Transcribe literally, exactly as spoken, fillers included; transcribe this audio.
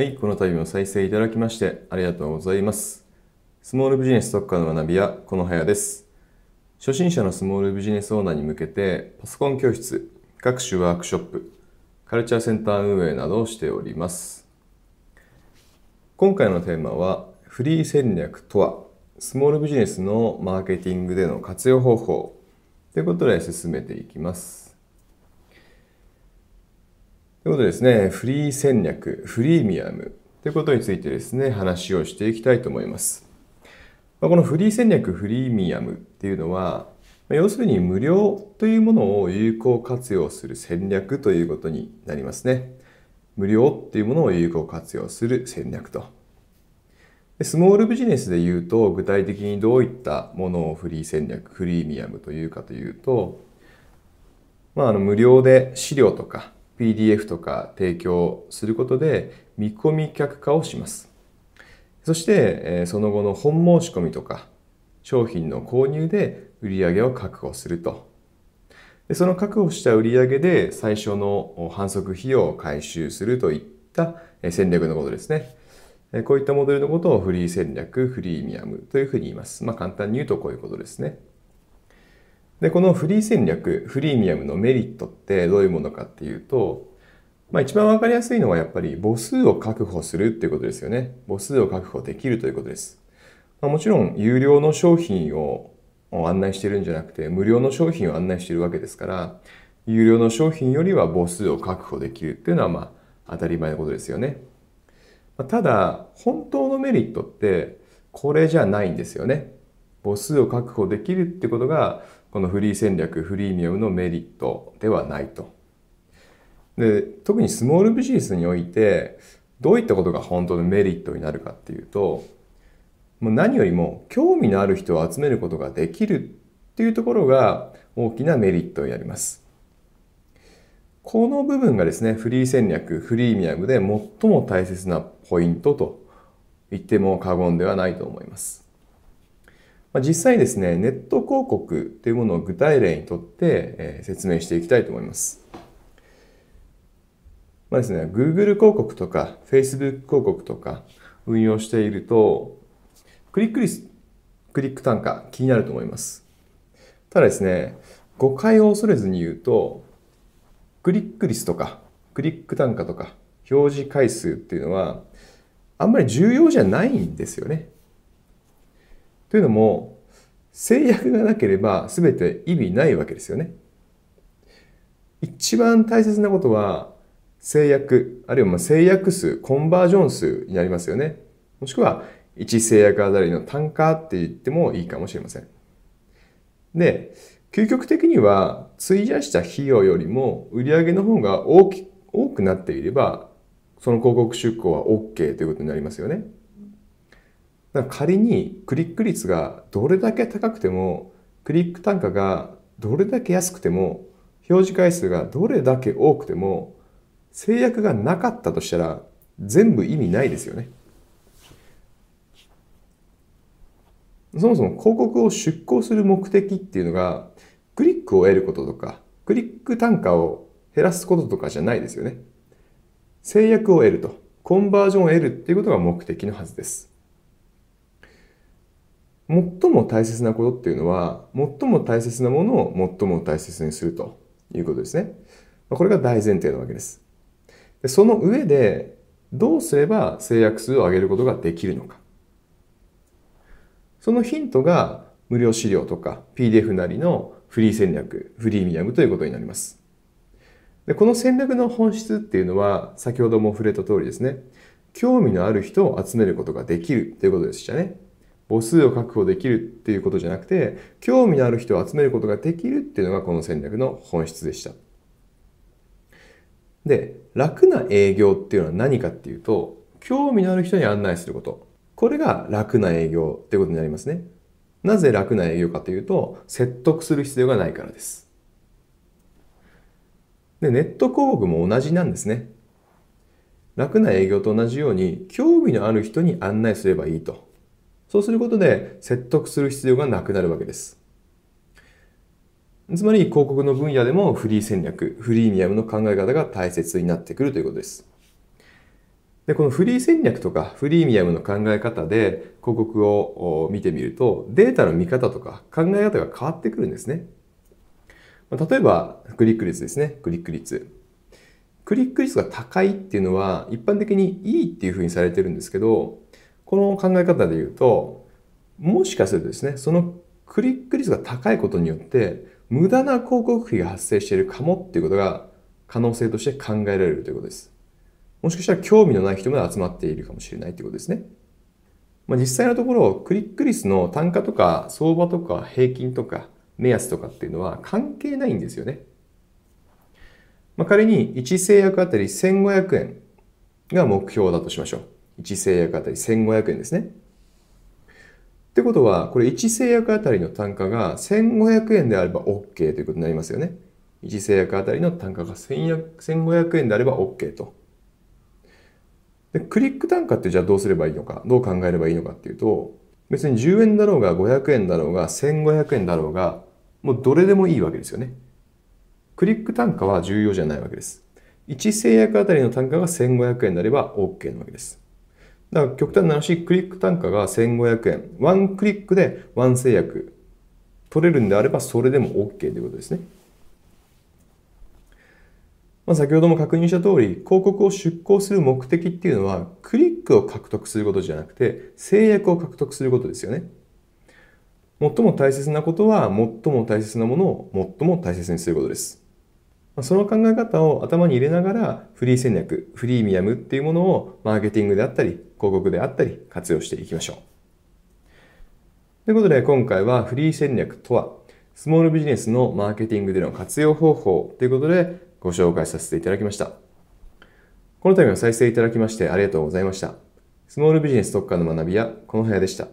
はい、この度も再生いただきましてありがとうございます。スモールビジネス特化の学び屋、このはやです。初心者のスモールビジネスオーナーに向けて、パソコン教室、各種ワークショップ、カルチャーセンター運営などをしております。今回のテーマは、フリー戦略とは、スモールビジネスのマーケティングでの活用方法ということで進めていきます。ということですね、フリー戦略、フリーミアムということについてですね、話をしていきたいと思います。このフリー戦略、フリーミアムっていうのは、要するに無料というものを有効活用する戦略ということになりますね。無料っていうものを有効活用する戦略と。スモールビジネスで言うと、具体的にどういったものをフリー戦略、フリーミアムというかというと、まあ、あの無料で資料とか、ピーディーエフ とか提供することで見込み客化をします。そしてその後の本申し込みとか商品の購入で売り上げを確保すると。その確保した売り上げで最初の販促費用を回収するといった戦略のことですね。こういったモデルのことをフリー戦略、フリーミアムというふうに言います。まあ簡単に言うとこういうことですね。で、このフリー戦略、フリーミアムのメリットってどういうものかっていうと、まあ一番わかりやすいのはやっぱり母数を確保するっていうことですよね。母数を確保できるということです。まあ、もちろん有料の商品を案内してるんじゃなくて、無料の商品を案内してるわけですから、有料の商品よりは母数を確保できるっていうのはまあ当たり前のことですよね。ただ、本当のメリットってこれじゃないんですよね。母数を確保できるってことが、このフリー戦略、フリーミアムのメリットではないと。で、特にスモールビジネスにおいて、どういったことが本当のメリットになるかっていうと、もう何よりも興味のある人を集めることができるっていうところが大きなメリットになります。この部分がですね、フリー戦略、フリーミアムで最も大切なポイントと言っても過言ではないと思います。実際ですね、ネット広告というものを具体例にとって説明していきたいと思います。まあですね、Google 広告とか Facebook 広告とか運用していると、クリックリス、クリック単価気になると思います。ただですね、誤解を恐れずに言うと、クリック率とかクリック単価とか表示回数っていうのはあんまり重要じゃないんですよね。というのも、制約がなければ全て意味ないわけですよね。一番大切なことは、制約、あるいは制約数、コンバージョン数になりますよね。もしくは、いち制約あたりの単価って言ってもいいかもしれません。で、究極的には、費やした費用よりも売上の方が大き、多くなっていれば、その広告出稿は OK ということになりますよね。仮にクリック率がどれだけ高くても、クリック単価がどれだけ安くても、表示回数がどれだけ多くても、制約がなかったとしたら全部意味ないですよね。そもそも広告を出稿する目的っていうのが、クリックを得ることとか、クリック単価を減らすこととかじゃないですよね。制約を得ると、コンバージョンを得るっていうことが目的のはずです。最も大切なことっていうのは、最も大切なものを最も大切にするということですね。これが大前提なわけです。その上で、どうすれば制約数を上げることができるのか。そのヒントが、無料資料とか ピーディーエフ なりのフリー戦略、フリーミアムということになります。この戦略の本質っていうのは、先ほども触れた通りですね。興味のある人を集めることができるということでしたね。母数を確保できるっていうことじゃなくて、興味のある人を集めることができるっていうのがこの戦略の本質でした。で、楽な営業っていうのは何かっていうと、興味のある人に案内すること。これが楽な営業っていうことになりますね。なぜ楽な営業かというと、説得する必要がないからです。で、ネット広告も同じなんですね。楽な営業と同じように、興味のある人に案内すればいいと。そうすることで説得する必要がなくなるわけです。つまり広告の分野でもフリー戦略、フリーミアムの考え方が大切になってくるということです。で、このフリー戦略とかフリーミアムの考え方で広告を見てみると、データの見方とか考え方が変わってくるんですね。例えば、クリック率ですね。クリック率。クリック率が高いっていうのは一般的にいいっていうふうにされてるんですけど、この考え方で言うと、もしかするとですね、そのクリック率が高いことによって無駄な広告費が発生しているかもっていうことが可能性として考えられるということです。もしかしたら興味のない人まで集まっているかもしれないということですね。まあ、実際のところ、クリック率の単価とか相場とか平均とか目安とかっていうのは関係ないんですよね。まあ、仮にいち制約あたりせんごひゃくえんが目標だとしましょう。いち制約あたりせんごひゃくえんですね。ってことは、これいち制約あたりの単価がせんごひゃくえんであれば OK ということになりますよね。いち制約あたりの単価がせんごひゃくえんであれば OK と。で、クリック単価ってじゃあどうすればいいのか、どう考えればいいのかっていうと、別にじゅうえんだろうがごひゃくえんだろうがせんごひゃくえんだろうが、もうどれでもいいわけですよね。クリック単価は重要じゃないわけです。いち制約あたりの単価がせんごひゃくえんであれば OK なわけです。だから極端な話、クリック単価がせんごひゃくえん。ワンクリックでワン制約取れるんであればそれでも OK ということですね。まあ、先ほども確認した通り、広告を出稿する目的っていうのは、クリックを獲得することじゃなくて、制約を獲得することですよね。最も大切なことは、最も大切なものを最も大切にすることです。その考え方を頭に入れながら、フリー戦略、フリーミアムっていうものをマーケティングであったり、広告であったり、活用していきましょう。ということで、今回はフリー戦略とは、スモールビジネスのマーケティングでの活用方法ということで、ご紹介させていただきました。この度は再生いただきましてありがとうございました。スモールビジネス特化の学びやこの部屋でした。